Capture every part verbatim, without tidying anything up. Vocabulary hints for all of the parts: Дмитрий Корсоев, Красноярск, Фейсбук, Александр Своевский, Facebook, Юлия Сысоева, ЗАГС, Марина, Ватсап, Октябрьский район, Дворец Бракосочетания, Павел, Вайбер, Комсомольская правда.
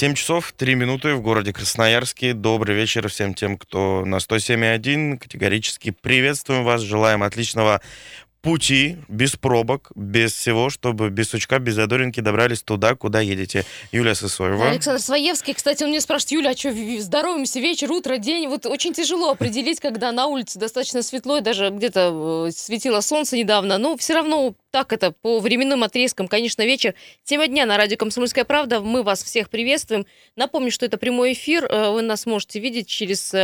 семь часов три минуты в городе Красноярске. Добрый вечер всем тем, кто на сто семь и один. Категорически приветствуем вас. Желаем отличного пути, без пробок, без всего, чтобы без сучка, без задоринки добрались туда, куда едете. Юлия Сысоева. Александр Своевский. Кстати, он мне спрашивает: Юля, а что, здороваемся вечер, утро, день? Вот очень тяжело определить, когда на улице достаточно светло, и даже где-то светило солнце недавно, но все равно так это, по временным отрезкам, конечно, вечер. Тема дня на радио «Комсомольская правда». Мы вас всех приветствуем. Напомню, что это прямой эфир. Вы нас можете видеть через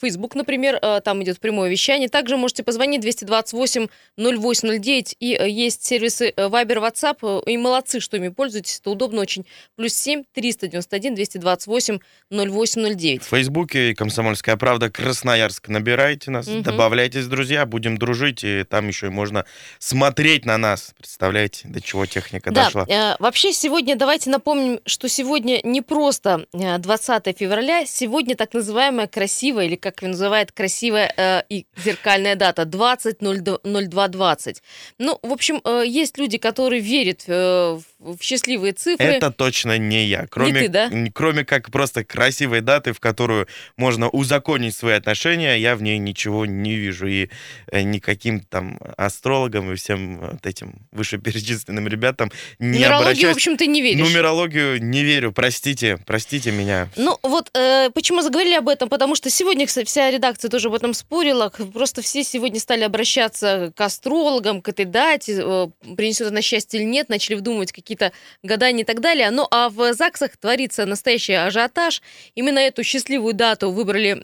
Facebook, например. Там идет прямое вещание. Также можете позвонить двести двадцать восемь ноль восемь ноль девять. И есть сервисы Вайбер, Ватсап. И молодцы, что ими пользуетесь. Это удобно очень. плюс семь триста девяносто один двести двадцать восемь ноль восемь ноль девять. В Фейсбуке «Комсомольская правда» Красноярск. Набирайте нас. Угу. Добавляйтесь, друзья. Будем дружить. И там еще можно смотреть на нас. Представляете, до чего техника да. дошла. Э, вообще сегодня, давайте напомним, что сегодня не просто двадцатое февраля, сегодня так называемая красивая, или как ее называют, красивая э, и зеркальная дата, двадцатое ноль два двадцать. Ну, в общем, э, есть люди, которые верят э, в счастливые цифры. Это точно не я. Кроме, не ты, да? Кроме как просто красивой даты, в которую можно узаконить свои отношения, я в ней ничего не вижу. И никаким там астрологам и всем этим вышеперечисленным ребятам не нумерологию, обращаюсь. В общем, ты не веришь. Нумерологию не верю, простите, простите меня. Ну вот э, почему заговорили об этом, потому что сегодня, кстати, вся редакция тоже об этом спорила, просто все сегодня стали обращаться к астрологам, к этой дате, э, принесет она счастье или нет, начали вдумывать какие-то гадания и так далее. Ну а в ЗАГСах творится настоящий ажиотаж. Именно эту счастливую дату выбрали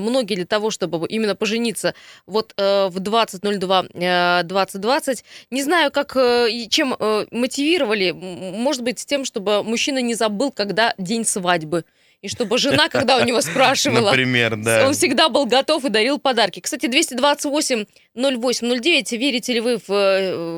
многие для того, чтобы именно пожениться вот э, в двадцатое ноль два двадцать двадцать. Не знаю, как и чем мотивировали, может быть, с тем, чтобы мужчина не забыл, когда день свадьбы. И чтобы жена, когда у него спрашивала, например, да. Он всегда был готов и дарил подарки. Кстати, двести двадцать восемь ноль восемь ноль девять, верите ли вы в,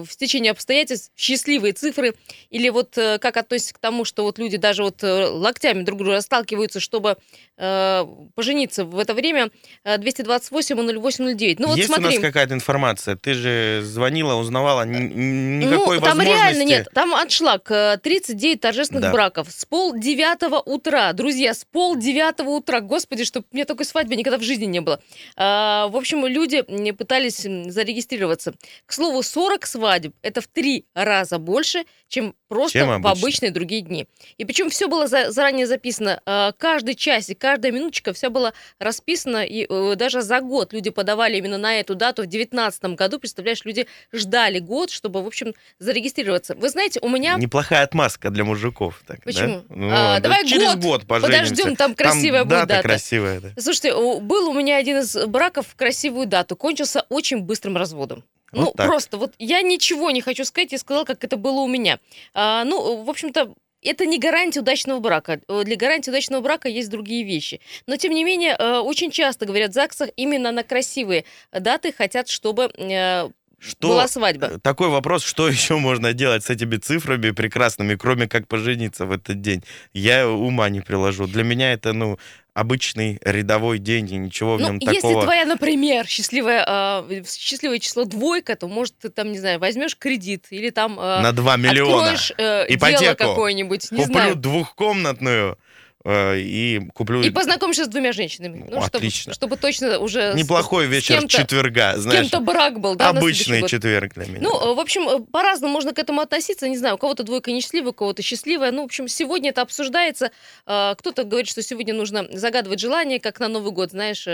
в стечение обстоятельств, в счастливые цифры? Или вот как относитесь к тому, что вот люди даже вот локтями друг друга сталкиваются, чтобы э, пожениться в это время? двести двадцать восемь ноль восемь ноль девять. Ну, вот есть смотри, у нас какая-то информация? Ты же звонила, узнавала, н- никакой ну, там возможности. Там реально нет, там аншлаг. тридцать девять торжественных да. браков. С полдевятого утра, друзья, с полдевятого утра, господи, чтобы у меня такой свадьбы никогда в жизни не было. А, в общем, люди пытались зарегистрироваться. К слову, сорок свадеб – это в три раза больше, чем просто чем обычно. В обычные другие дни. И причем все было за, заранее записано. А, каждый часик, каждая минуточка, все было расписано. И э, даже за год люди подавали именно на эту дату. В девятнадцатом году, представляешь, люди ждали год, чтобы, в общем, зарегистрироваться. Вы знаете, у меня... Неплохая отмазка для мужиков. Так, почему? Да? Ну, а, да давай через год, год пожалуйста. Подождем, там красивая там будет дата. Красивая, да. Слушайте, был у меня один из браков в красивую дату, кончился очень быстрым разводом. Вот ну, так. Просто вот я ничего не хочу сказать, я сказала, как это было у меня. А, ну, в общем-то, это не гарантия удачного брака. Для гарантии удачного брака есть другие вещи. Но, тем не менее, очень часто, говорят в ЗАГСах, именно на красивые даты хотят, чтобы... Что, была свадьба. Такой вопрос, что еще можно делать с этими цифрами прекрасными, кроме как пожениться в этот день? Я ума не приложу. Для меня это, ну... обычный рядовой день, и ничего в нем ну, такого... Если твоя, например, счастливое, э, счастливое число двойка, то, может, ты там, не знаю, возьмешь кредит, или там... Э, на два миллиона. Откроешь э, ипотеку. Дело какое-нибудь, не Куплю знаю. Куплю двухкомнатную э, и куплю... И познакомишься с двумя женщинами. Ну, ну, отлично. Чтобы, чтобы точно уже... Неплохой с, вечер с кем-то, четверга, знаешь. С кем-то брак был, да? Обычный четверг для меня. Ну, в общем, по-разному можно к этому относиться. Не знаю, у кого-то двойка несчастливая, у кого-то счастливая. Ну, в общем, сегодня это обсуждается. Кто-то говорит, что сегодня нужно... загадывать желание, как на Новый год, знаешь,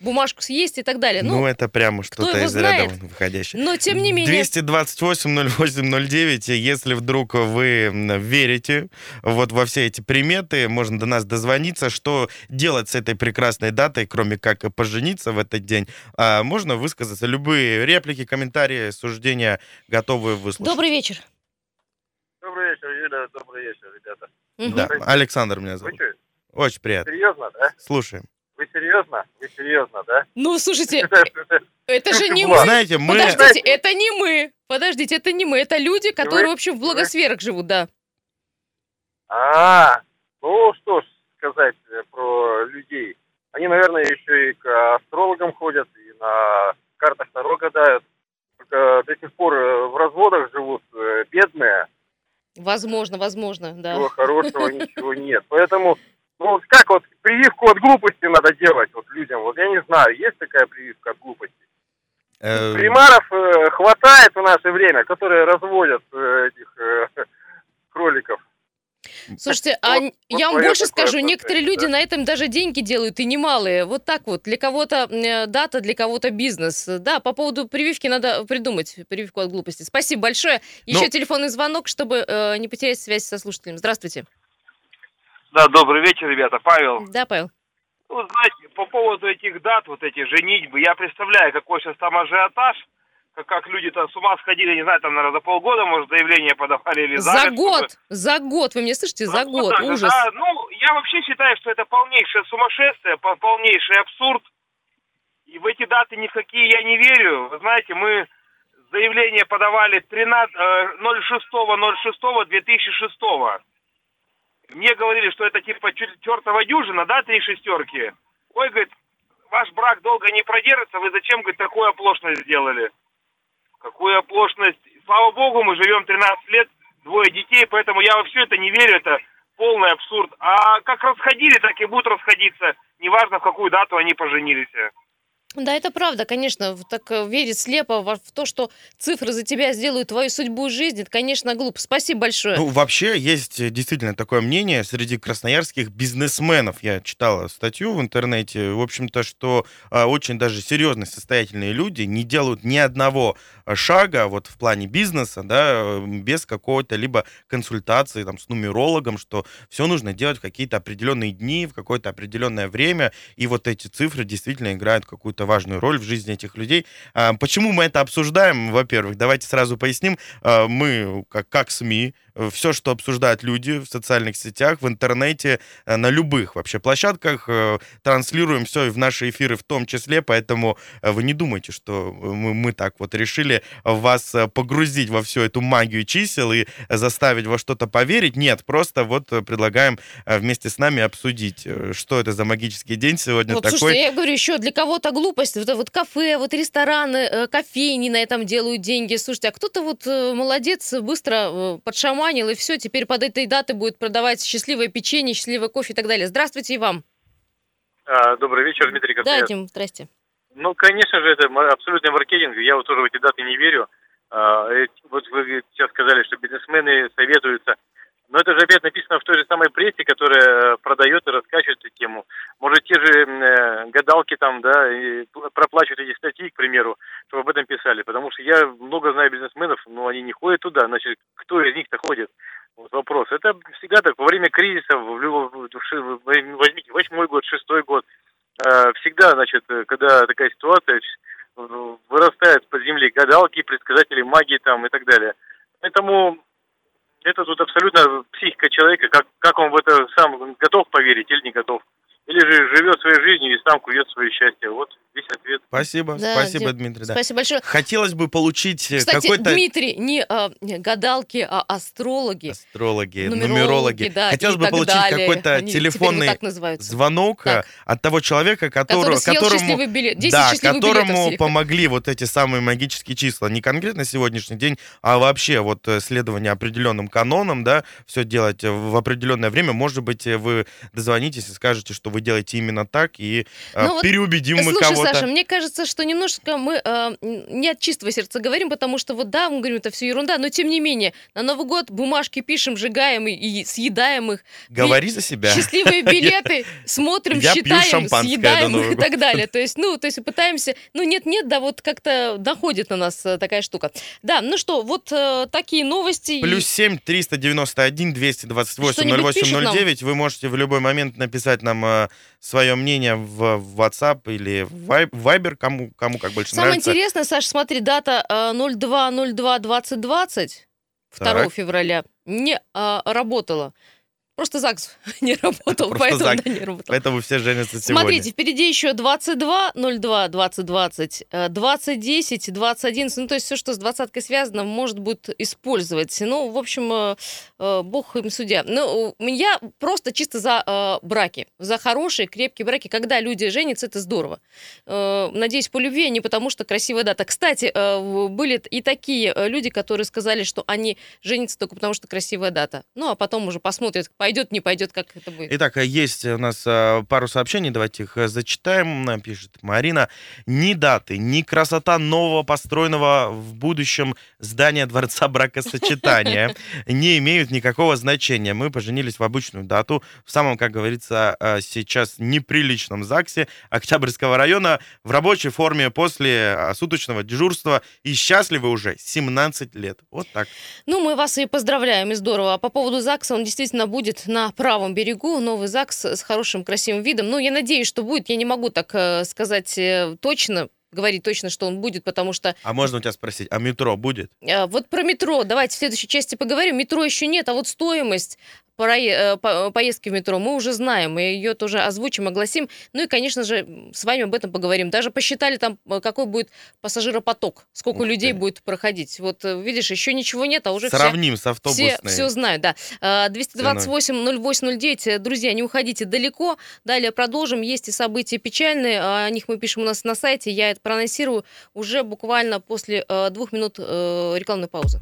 бумажку съесть и так далее. Ну, ну это прямо что-то из ряда выходящее. Но, тем не менее... двести двадцать восемь ноль восемь ноль девять, если вдруг вы верите вот во все эти приметы, можно до нас дозвониться, что делать с этой прекрасной датой, кроме как пожениться в этот день. А можно высказаться. Любые реплики, комментарии, суждения готовы выслушать. Добрый вечер. Добрый вечер, Юля. Добрый вечер, ребята. Угу. Да, Александр меня зовут. Очень приятно. Серьезно, да? Слушаем. Вы серьезно? Вы серьезно, да? Ну, слушайте, это же не мы. Знаете, мы... Подождите, это не мы. Подождите, это не мы. Это люди, которые, в общем, в благосферах живут, да. А, ну, что ж сказать про людей. Они, наверное, еще и к астрологам ходят, и на картах таро гадают. До сих пор в разводах живут бедные. Возможно, возможно, да. Ничего хорошего, ничего нет. Поэтому, ну, как вот прививку от глупости надо делать вот людям? Вот я не знаю, есть такая прививка от глупости? Примаров э, хватает в наше время, которые разводят э, этих э, кроликов. Слушайте, а вот, я вот вам больше скажу, некоторые да. люди на этом даже деньги делают, и немалые. Вот так вот, для кого-то дата, для кого-то бизнес. Да, по поводу прививки надо придумать, прививку от глупости. Спасибо большое. Еще ну... телефонный звонок, чтобы э, не потерять связь со слушателем. Здравствуйте. Да, добрый вечер, ребята. Павел. Да, Павел. Ну, знаете, по поводу этих дат, вот этих женитьбы, я представляю, какой сейчас там ажиотаж, как, как люди там с ума сходили, не знаю, там, наверное, за полгода, может, заявление подавали или за, за год. Чтобы... За год, вы меня слышите? За ну, год, так, ужас. Да, ну, я вообще считаю, что это полнейшее сумасшествие, полнейший абсурд, и в эти даты ни в какие я не верю. Вы знаете, мы заявление подавали тринадцатого шестого две тысячи шестого. Мне говорили, что это типа чертова дюжина, да, три шестерки. Ой, говорит, ваш брак долго не продержится, вы зачем, говорит, такую оплошность сделали? Какую оплошность? Слава богу, мы живем тринадцать лет, двое детей, поэтому я во все это не верю, это полный абсурд. А как расходили, так и будут расходиться, неважно, в какую дату они поженились. Да, это правда, конечно, так верить слепо в то, что цифры за тебя сделают твою судьбу и жизнь, это, конечно, глупо. Спасибо большое. Ну, вообще, есть действительно такое мнение среди красноярских бизнесменов. Я читал статью в интернете, в общем-то, что а, очень даже серьезные состоятельные люди не делают ни одного шага вот в плане бизнеса, да, без какой-то либо консультации там с нумерологом, что все нужно делать в какие-то определенные дни, в какое-то определенное время, и вот эти цифры действительно играют какую-то важную роль в жизни этих людей. Почему мы это обсуждаем? Во-первых, давайте сразу поясним. Мы, как, как СМИ, все, что обсуждают люди в социальных сетях, в интернете, на любых вообще площадках, транслируем все и в наши эфиры в том числе, поэтому вы не думайте, что мы, мы так вот решили вас погрузить во всю эту магию чисел и заставить во что-то поверить. Нет, просто вот предлагаем вместе с нами обсудить, что это за магический день сегодня вот, такой. Слушайте, я говорю, еще для кого-то глупость. Вот, вот кафе, вот рестораны, кофейни на этом делают деньги. Слушайте, а кто-то вот молодец, быстро подшаманил, и все, теперь под этой датой будет продавать счастливое печенье, счастливое кофе и так далее. Здравствуйте и вам. Добрый вечер, Дмитрий Корсоев. Да, Дим, здрасте. Ну, конечно же, это абсолютный маркетинг. Я вот тоже в эти даты не верю. Вот вы сейчас сказали, что бизнесмены советуются. Но это же опять написано в той же самой прессе, которая продает и раскачивает эту тему. Может, те же гадалки там, да, проплачивают эти статьи, к примеру, чтобы об этом писали. Потому что я много знаю бизнесменов, но они не ходят туда. Значит, кто из них-то ходит? Вот вопрос. Это всегда так. Во время кризиса, в любом, возьмите, восьмой год, шестой год, всегда, значит, когда такая ситуация, вырастают из-под земли гадалки, предсказатели магии там и так далее. Поэтому... Это тут абсолютно психика человека, как, как он в это сам готов поверить или не готов. Или же живет своей жизнью и сам кует свое счастье. Вот весь ответ. Спасибо, да, спасибо, Дим, Дмитрий. Да. Спасибо большое. Хотелось бы получить кстати, какой-то... Кстати, Дмитрий, не а, гадалки, а астрологи. Астрологи, нумерологи. нумерологи. Да, хотелось бы получить далее. какой-то Они телефонный звонок так. от того человека, который, который которому, да, которому помогли вот эти самые магические числа. Не конкретно сегодняшний день, а вообще вот следование определенным канонам, да, все делать в определенное время. Может быть, вы дозвонитесь и скажете, что вы Вы делаете именно так, и ну, а, переубедим вот, мы слушай, кого-то. Слушай, Саша, мне кажется, что немножко мы а, не от чистого сердца говорим, потому что вот да, мы говорим, это все ерунда, но тем не менее, на Новый год бумажки пишем, сжигаем и, и съедаем их. Говори и, за себя. Счастливые билеты смотрим, считаем, съедаем и так далее. То есть, ну, то есть пытаемся, ну, нет-нет, да вот как-то доходит на нас такая штука. Да, ну что, вот такие новости. Плюс семь триста девяносто один двести двадцать восемь ноль восемь ноль девять. Вы можете в любой момент написать нам свое мнение в Ватсап или в Вайбер, кому, кому как больше Самое нравится. Самое интересное, Саша, смотри, дата ноль два ноль два двадцать двадцать, второго февраля, не а, работала. Просто ЗАГС не работал, Просто поэтому ЗАГС. Да, не работал. Поэтому все женятся сегодня. Смотрите, впереди еще двадцать два ноль два двадцать двадцать, двадцать десять, двадцать одиннадцать. Ну, то есть все, что с двадцаткой связано, может будет использовать. Ну, в общем, бог им судья. Ну, я просто чисто за браки, за хорошие, крепкие браки. Когда люди женятся, это здорово. Надеюсь, по любви, а не потому, что красивая дата. Кстати, были и такие люди, которые сказали, что они женятся только потому, что красивая дата. Ну, а потом уже посмотрят, пойдет, не пойдет, как это будет. Итак, есть у нас пару сообщений, давайте их зачитаем. Пишет Марина. Ни даты, ни красота нового построенного в будущем здания Дворца Бракосочетания не имеют никакого значения. Мы поженились в обычную дату, в самом, как говорится, сейчас неприличном ЗАГСе Октябрьского района, в рабочей форме после суточного дежурства, и счастливы уже семнадцать лет. Вот так. Ну, мы вас и поздравляем, и здорово. А по поводу ЗАГСа, он действительно будет на правом берегу, новый ЗАГС с хорошим, красивым видом. Ну, я надеюсь, что будет. Я не могу так сказать точно, говорить точно, что он будет, потому что... А можно у тебя спросить, а метро будет? Вот про метро давайте в следующей части поговорим. Метро еще нет, а вот стоимость поездки в метро мы уже знаем, мы ее тоже озвучим, огласим. Ну и, конечно же, с вами об этом поговорим. Даже посчитали там, какой будет пассажиропоток, сколько Ух людей ты. будет проходить. Вот видишь, еще ничего нет, а уже Сравним все, с все, все знают. Да. двести двадцать восемь ноль восемь ноль девять, друзья, не уходите далеко. Далее продолжим. Есть и события печальные, о них мы пишем у нас на сайте. Я это проанонсирую уже буквально после двух минут рекламной паузы.